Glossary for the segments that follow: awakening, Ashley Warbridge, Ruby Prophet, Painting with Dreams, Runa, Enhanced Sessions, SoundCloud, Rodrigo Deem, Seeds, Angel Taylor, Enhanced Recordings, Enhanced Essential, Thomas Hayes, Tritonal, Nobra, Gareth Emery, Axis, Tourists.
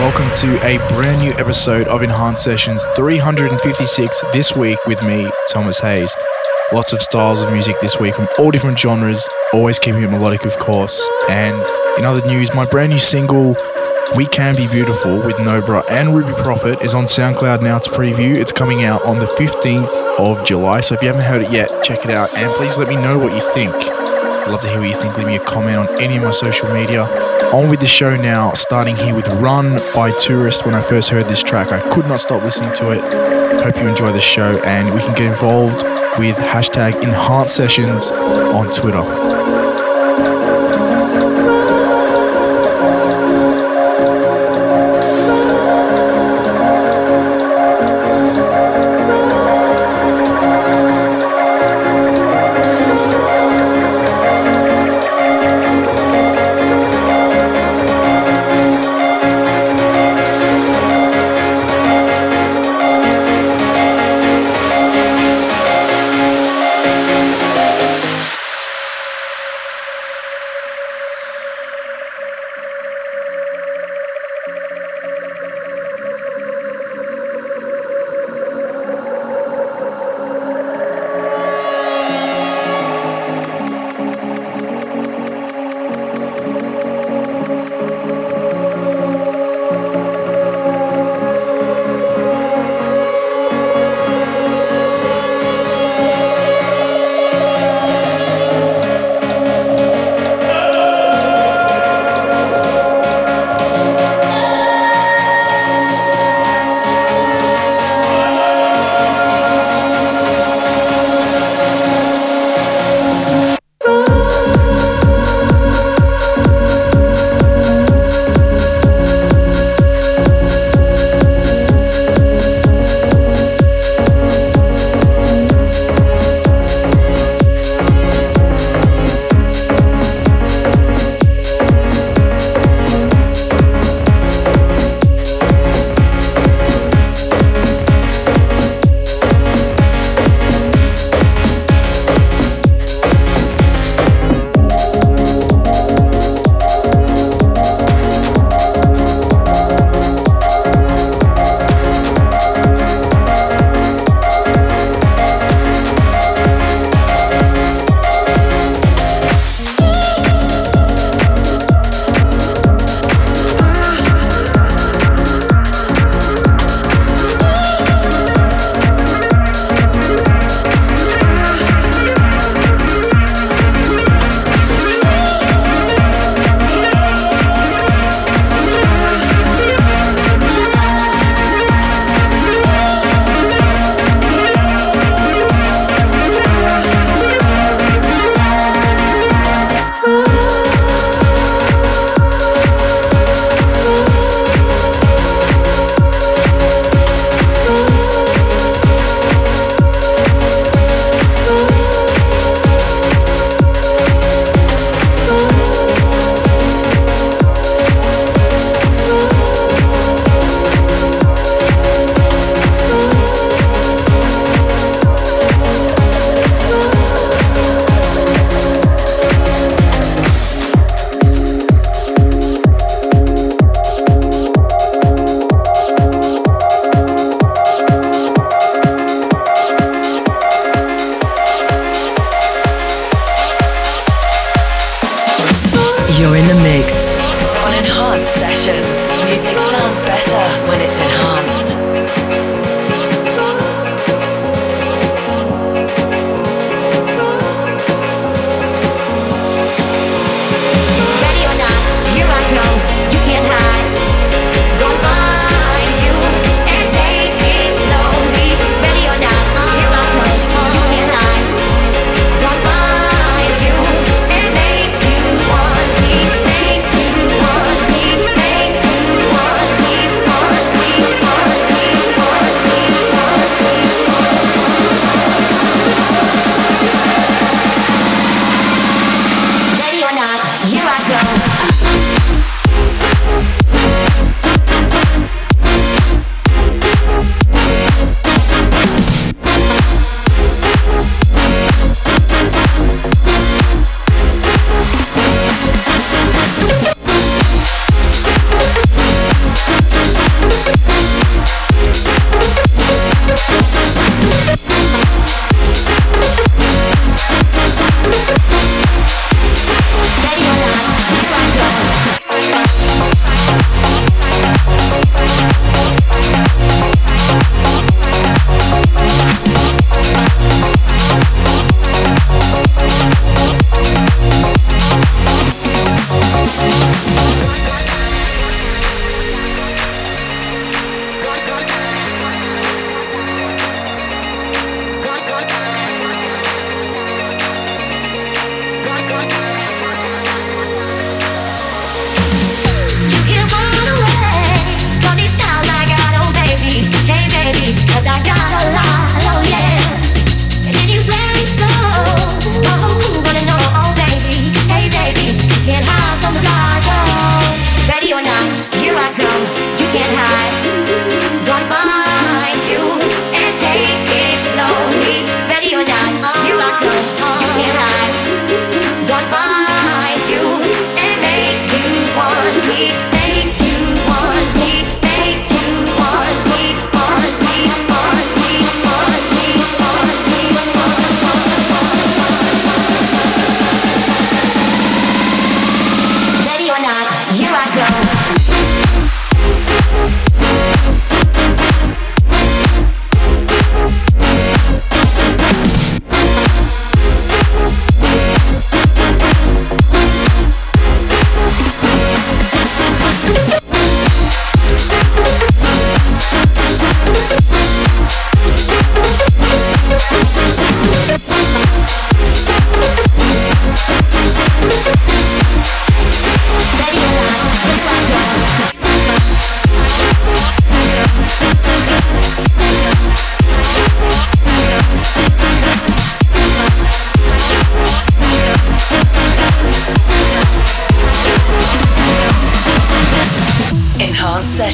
Welcome to a brand new episode of Enhanced Sessions 356 this week with me, Thomas Hayes. Lots of styles of music this week from all different genres, always keeping it melodic of course. And in other news, my brand new single, We Can Be Beautiful with Nobra and Ruby Prophet is on SoundCloud now to preview. It's coming out on the 15th of July, so if you haven't heard it yet, check it out and please let me know what you think. I'd love to hear what you think. Leave me a comment on any of my social media. On with the show now, starting here with Run by Tourists. When I first heard this track, I could not stop listening to it. Hope you enjoy the show, and we can get involved with hashtag Enhanced Sessions on Twitter.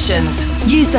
Sessions. Use the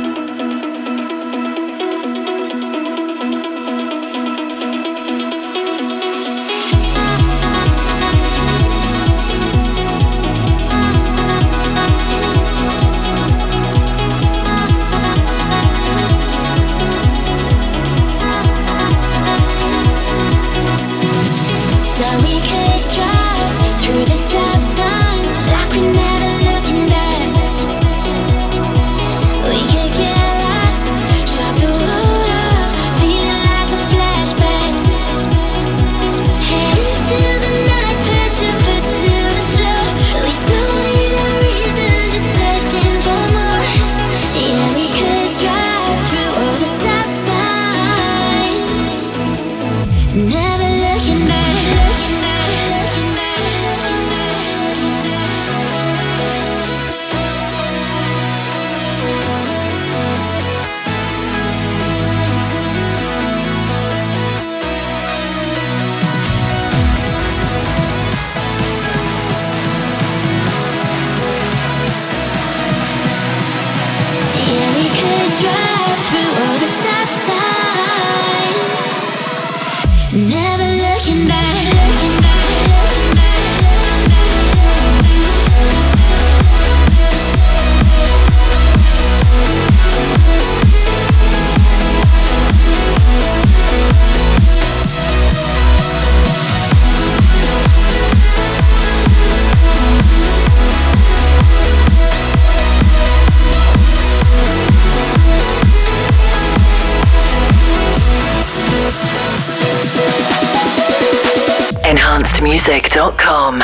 Music.com.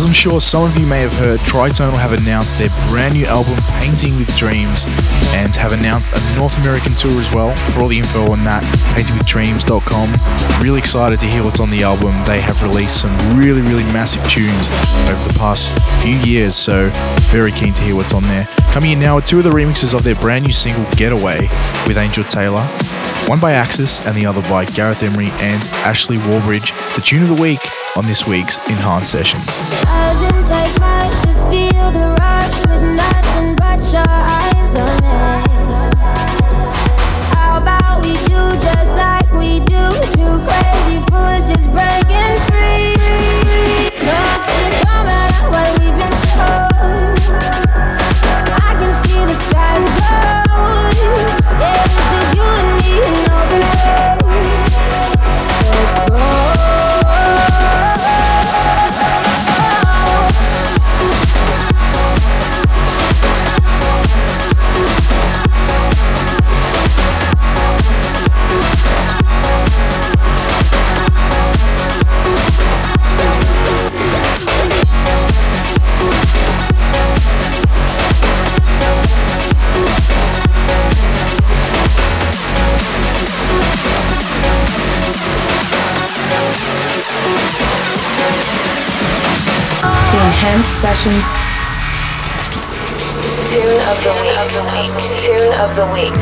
As I'm sure some of you may have heard, Tritonal have announced their brand new album, Painting with Dreams, and have announced a North American tour as well. For all the info on that, paintingwithdreams.com. Really excited to hear what's on the album. They have released some really, really massive tunes over the past few years, so very keen to hear what's on there. Coming in now are two of the remixes of their brand new single, Getaway, with Angel Taylor. One by Axis and the other by Gareth Emery and Ashley Warbridge. The tune of the week on this week's Enhanced Sessions. Doesn't take much to feel the rush with nothing but your eyes on me. How about we do just like we do? Two crazy fools just breaking free. No, it don't matter what we've been told. I can see the skies glow. Yeah, just you and me and open road. Let's go. Enhanced Sessions. Tune of the week.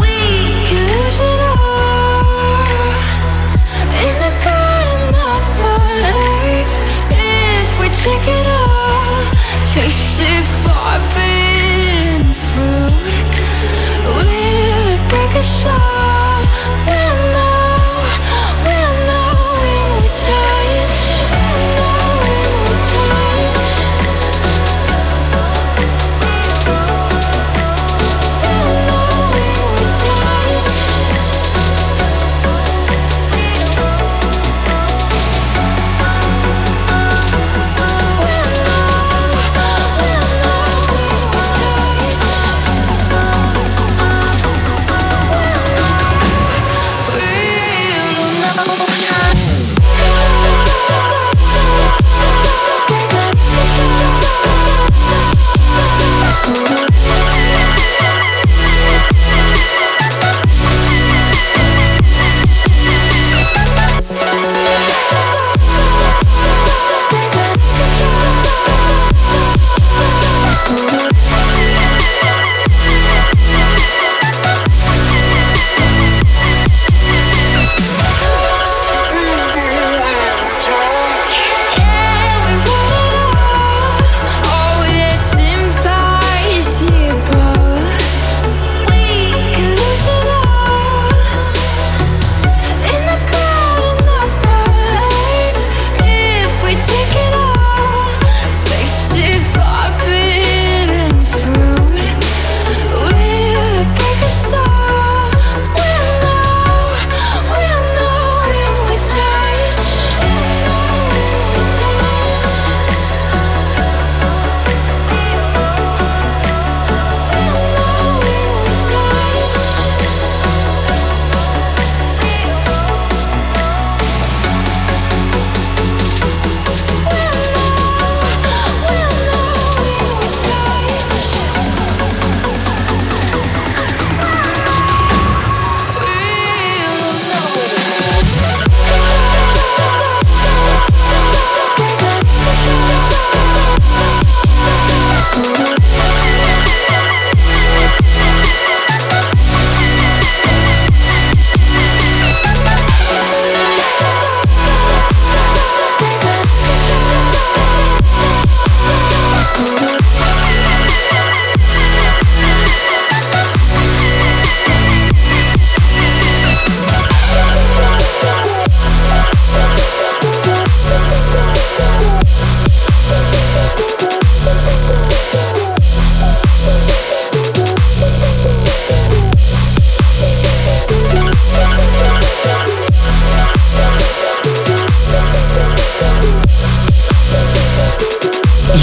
We can lose it all in the garden.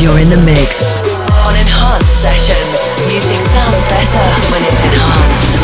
You're in the mix on Enhanced Sessions. Music sounds better when it's enhanced.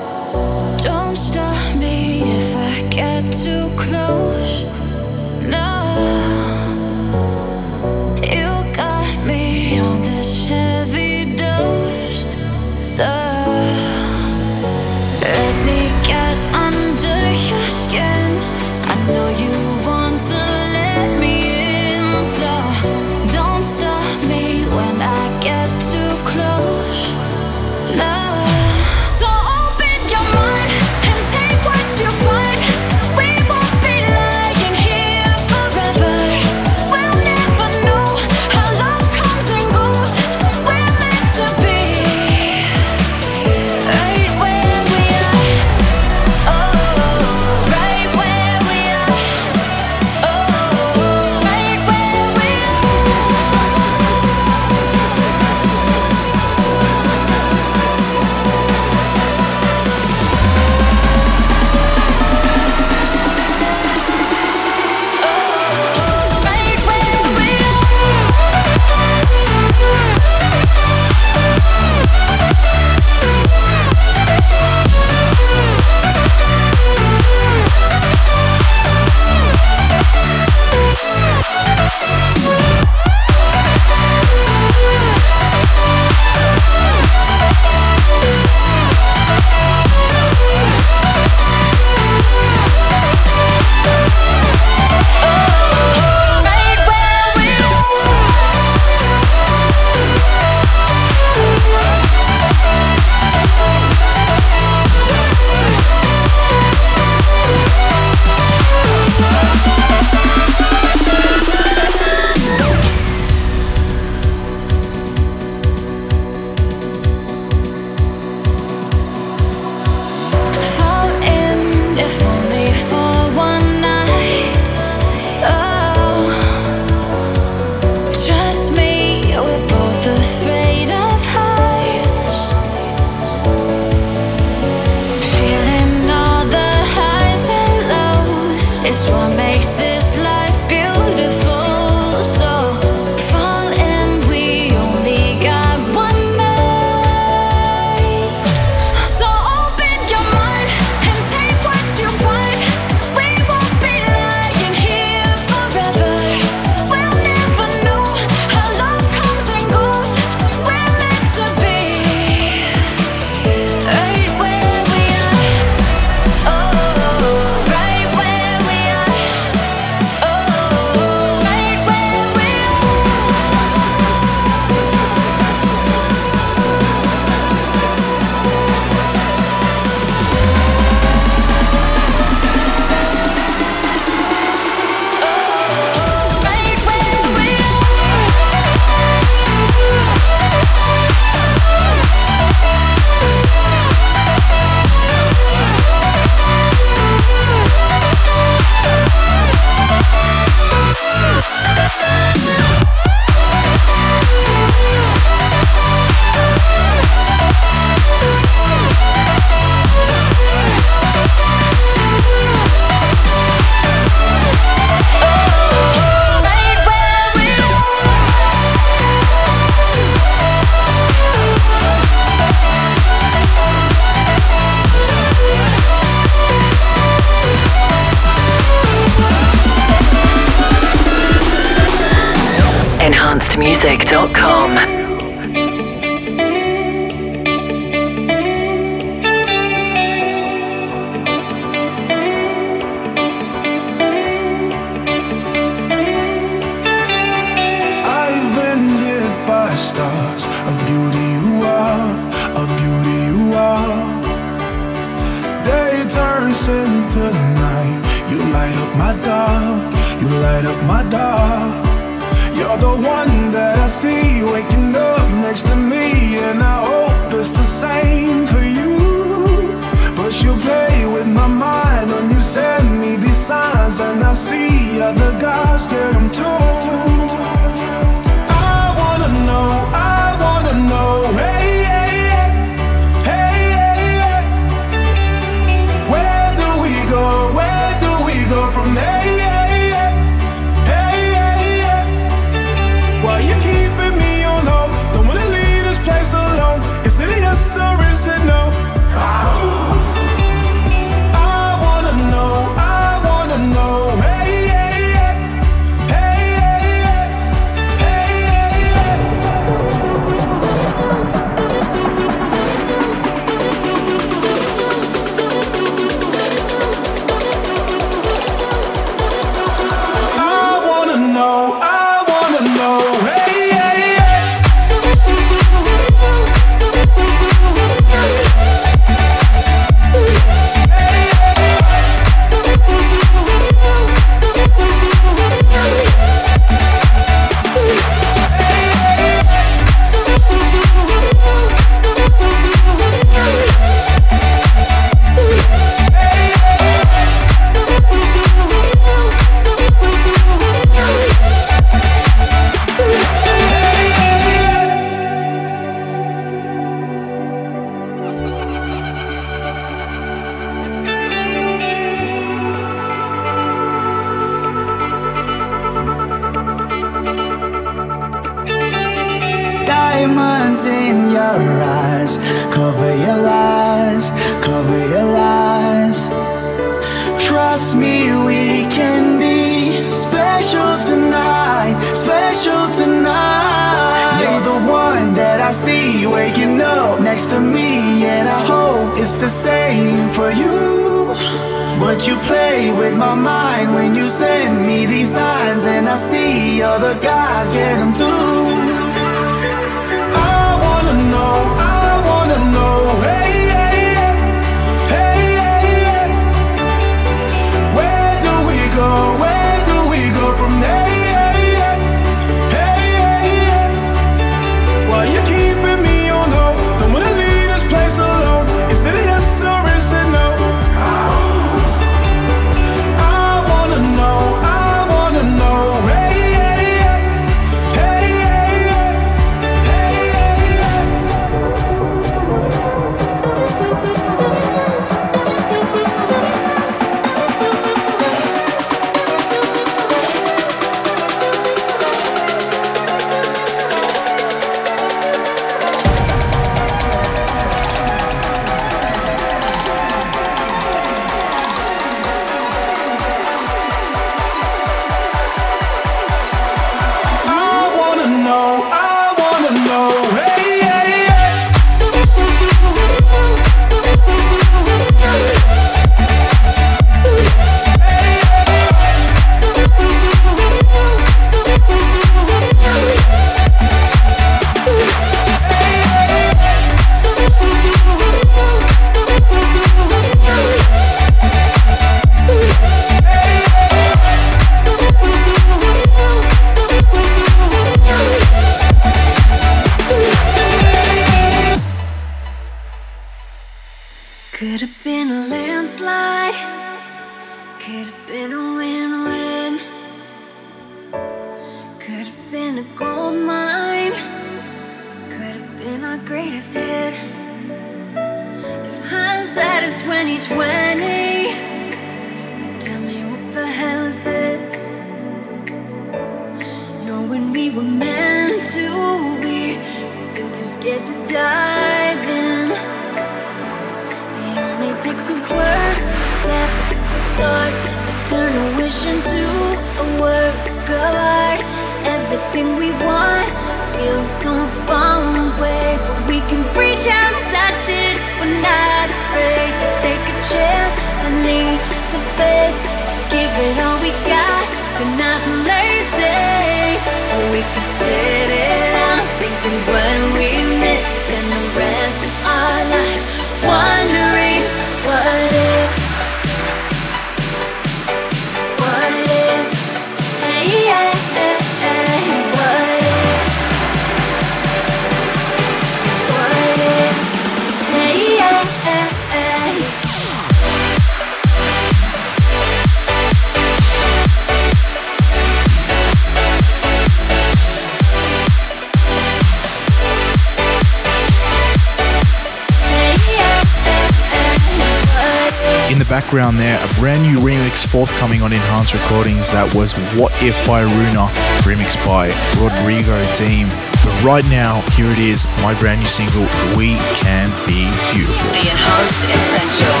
Background there, a brand new remix forthcoming on Enhanced Recordings. That was What If by Runa, remixed by Rodrigo Deem. But right now, here it is, my brand new single, We Can Be Beautiful. The Enhanced Essential.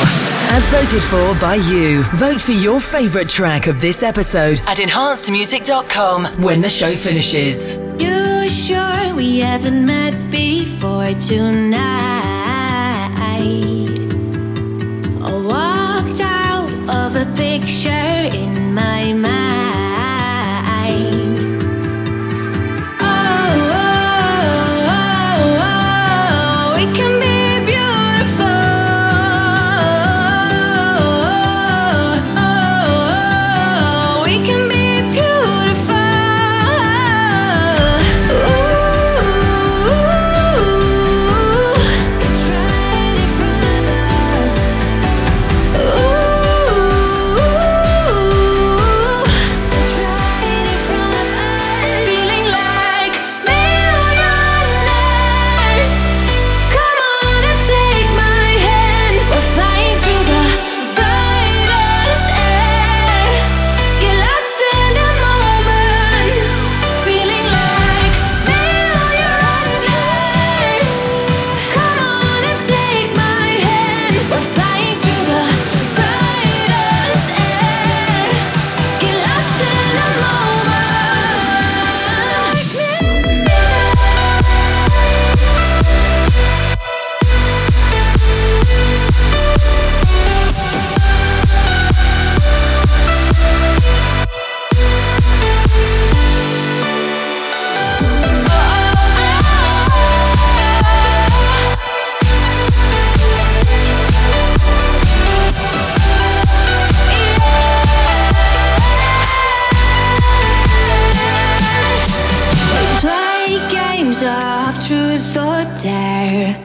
As voted for by you. Vote for your favourite track of this episode at enhancedmusic.com when the show finishes. You sure we haven't met before tonight? A picture in my mind. Oh, oh, oh, oh, we can be beautiful. Oh, oh, we can be beautiful. Ooh, it's right in front of us. Ooh.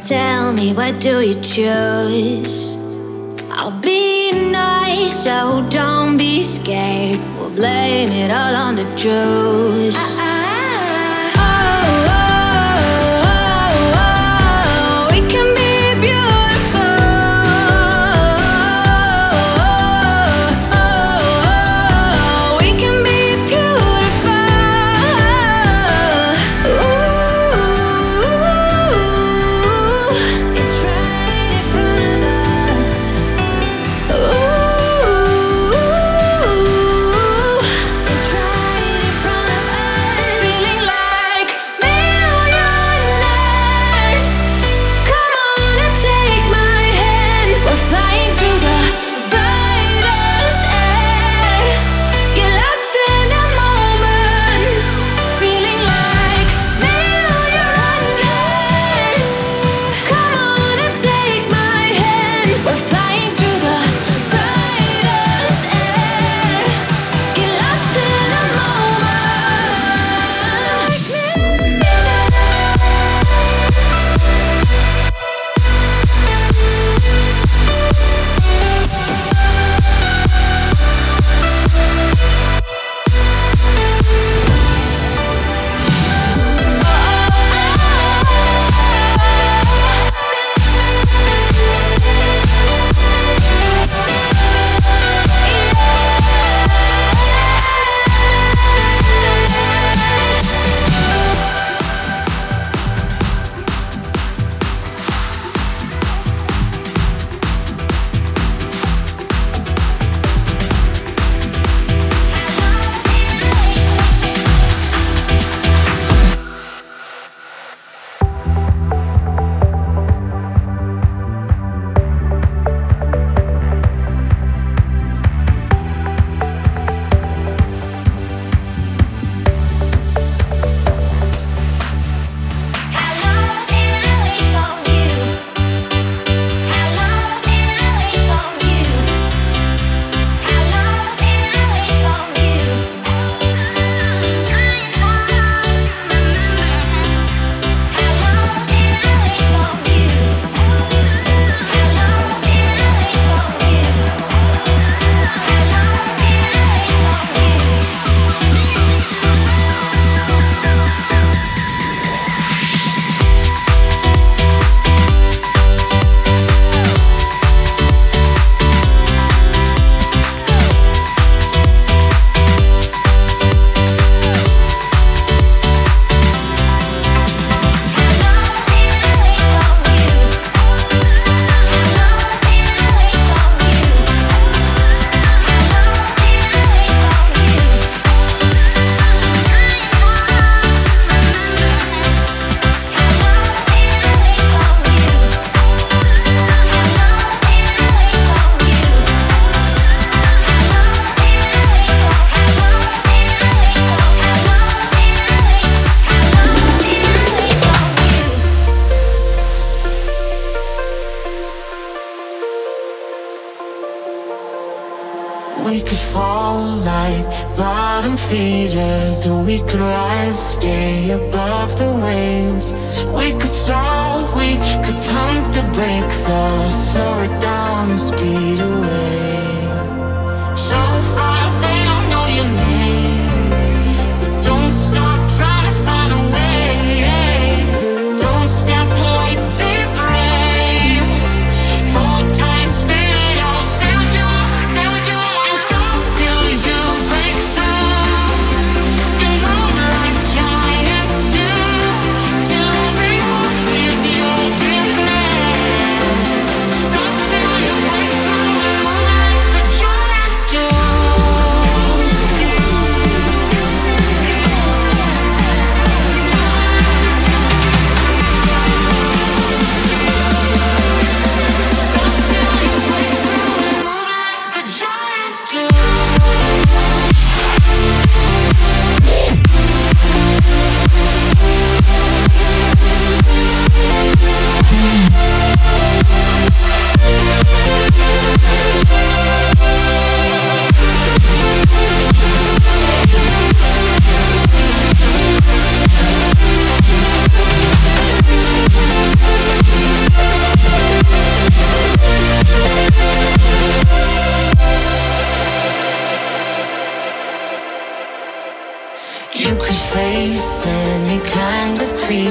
Tell me, what do you choose? I'll be nice, so don't be scared. We'll blame it all on the juice.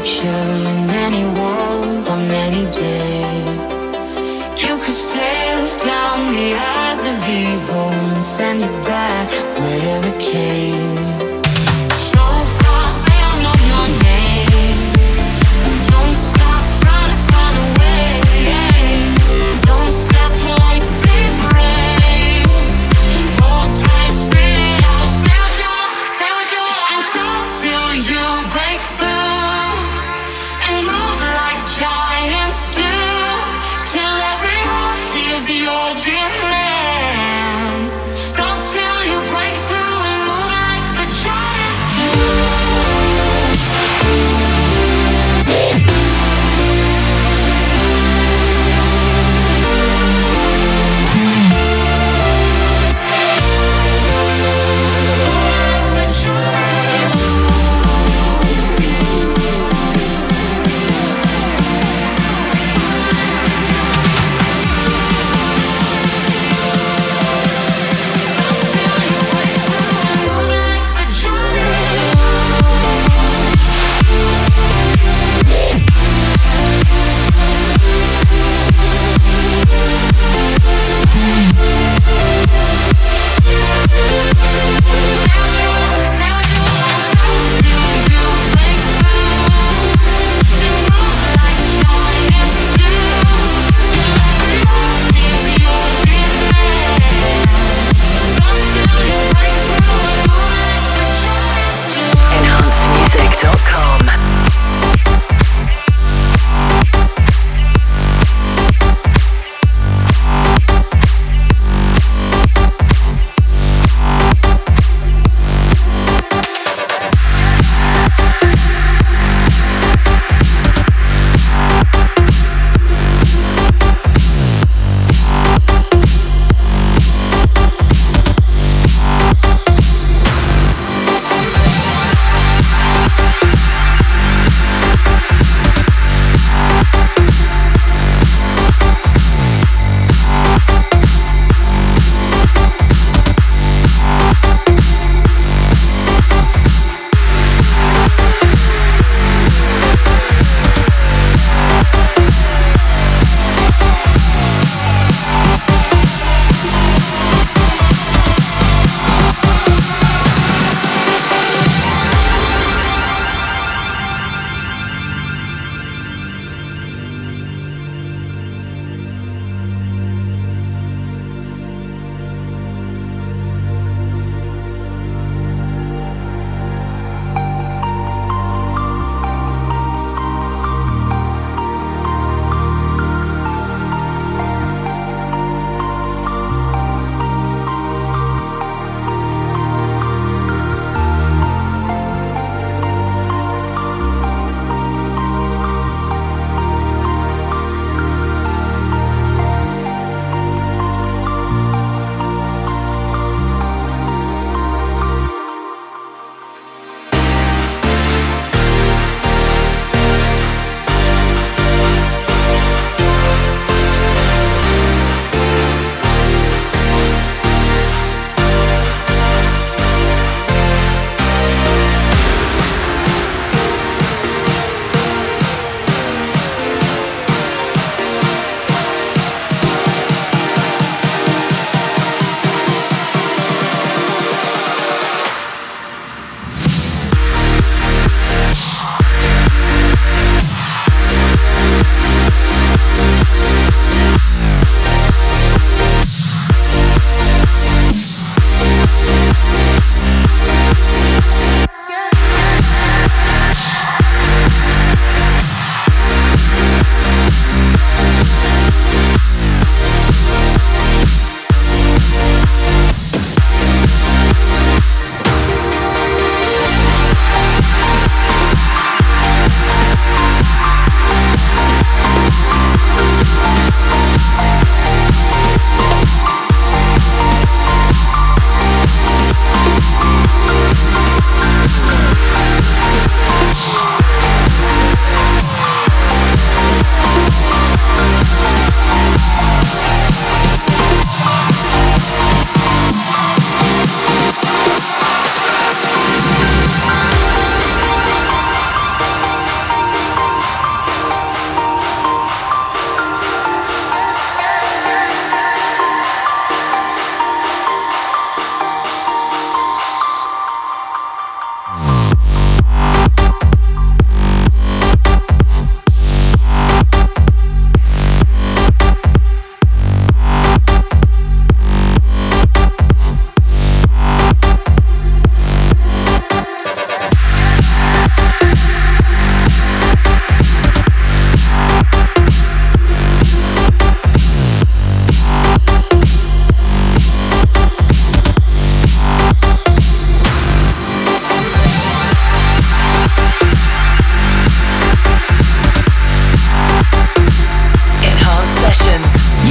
picture in any world on any day. You could stare down the eyes of evil and send it back where it came. Stop till you break through and move like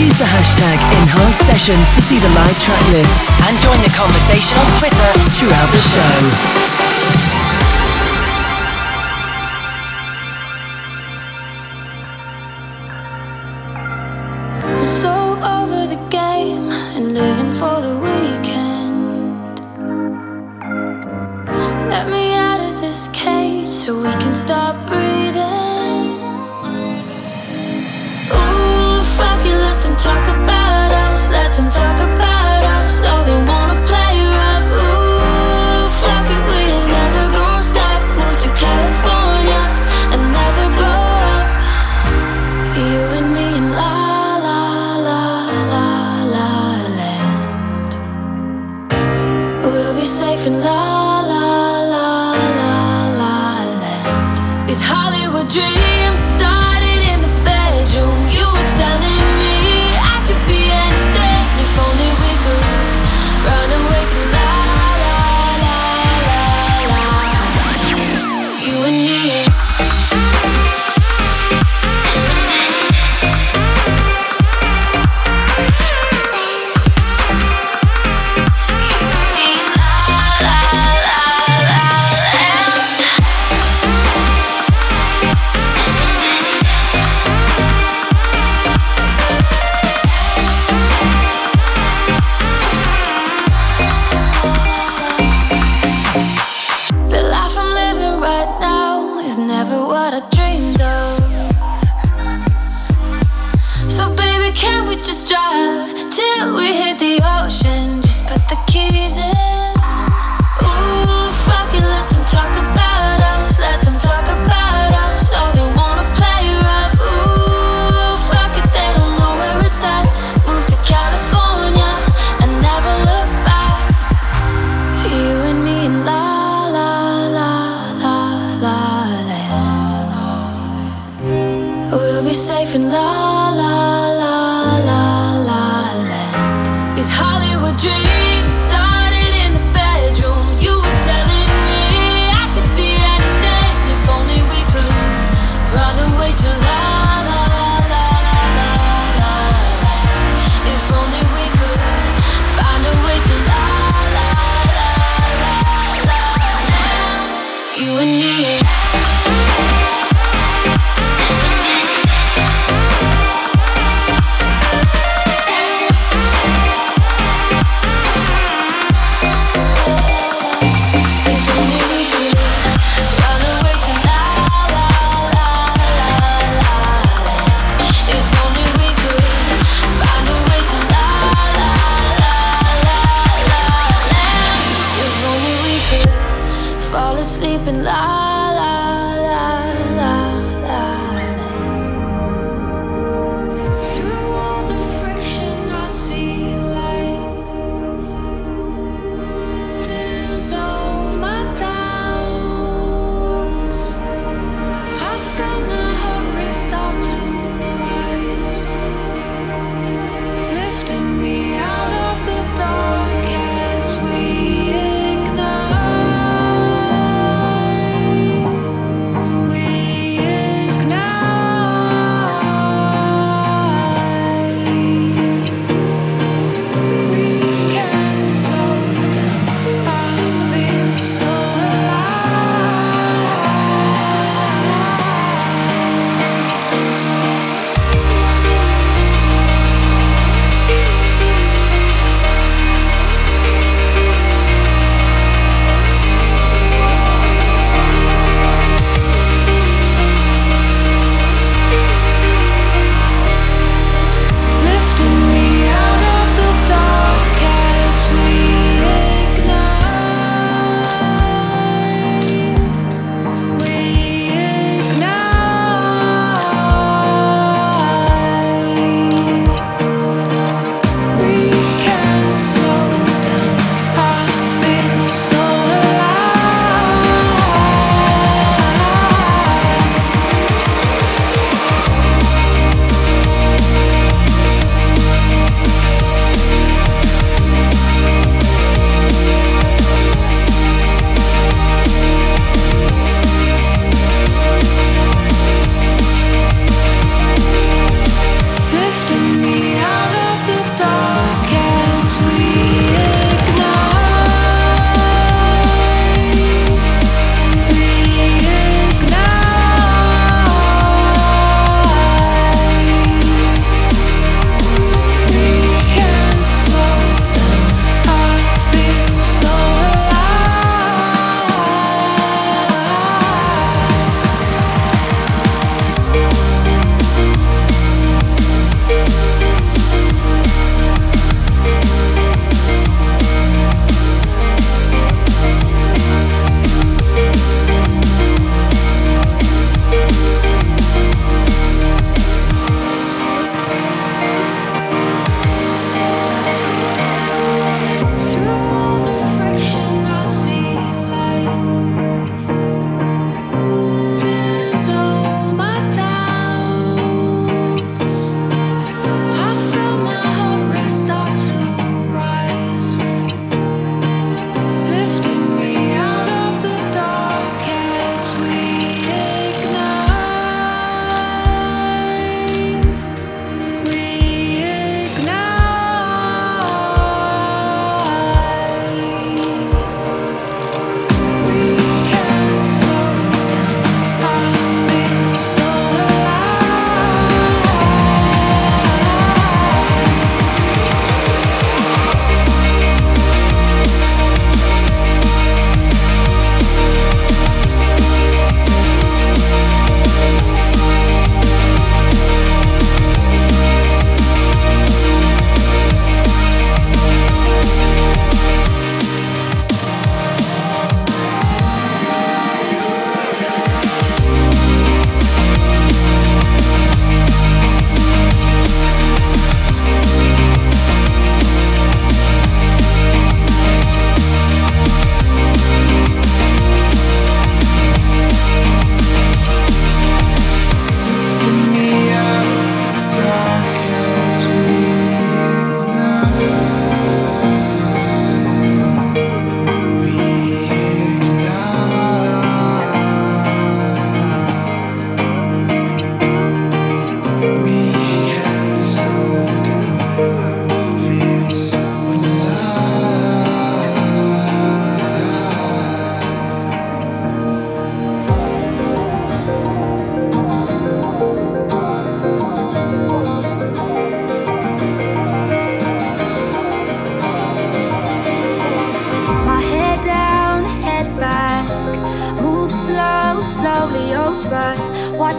Use the hashtag Enhanced Sessions to see the live track list and join the conversation on Twitter throughout the show. Hollywood dreams started in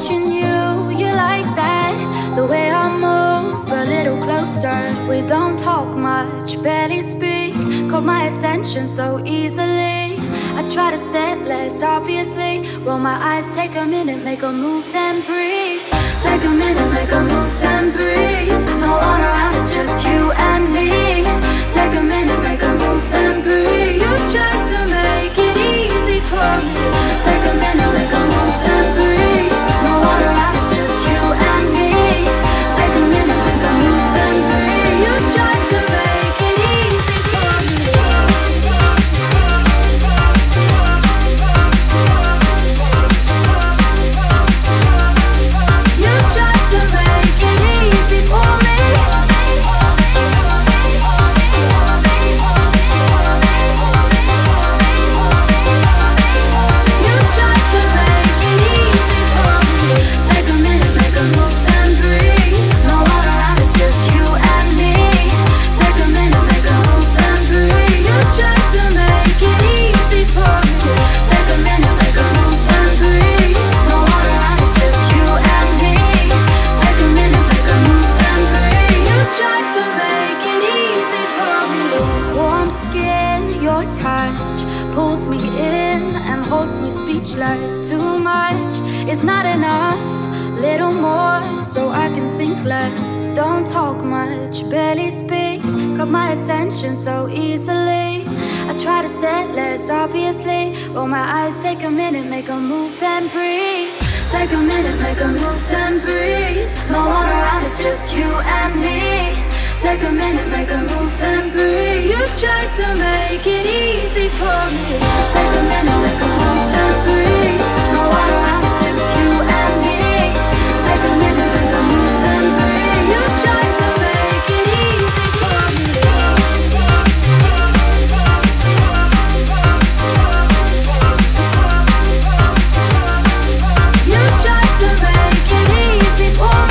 touching you, you like that. The way I move, a little closer. We don't talk much, barely speak. Caught my attention so easily. I try to stay less, obviously. Roll my eyes, take a minute, make a move, then breathe. Take a minute, make a move, then breathe. No one around, it's just you and me. Take a minute, make a move, then breathe. You tried to make it easy for me. Take a minute, make a move, then breathe. No one around, it's just you and me. Take a minute, make a move, then breathe. You tried to make it easy for me. You tried to make it easy for me. You tried to make it easy for me. Take a minute, make a move, then breathe. No one around, it's just you and me. Take a minute, make a move, then breathe. You tried to make it easy for me. Take a minute, make a move, then breathe. No one around, it's just you and me. Take a minute, make a move, then breathe. You tried to make it easy for me. Warm skin, your touch pulls me in and holds me speechless. Too much is not enough, little more so I can think less. Don't talk much, barely speak. Cut my attention so easily. I try to stay less, obviously. Roll my eyes, take a minute, make a move, then breathe. Take a minute, make a move, then breathe. No one around, it's just you and me. Take a minute, make a move, then breathe. You tried to make it easy for me. Take a minute, make a move, then breathe. No one around, it's just you and me. Take a minute, make a move, then breathe. You tried to make it easy for me. You tried to make it easy for me.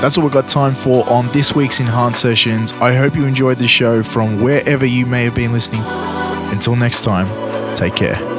That's all we've got time for on this week's Enhanced Sessions. I hope you enjoyed the show from wherever you may have been listening. Until next time, take care.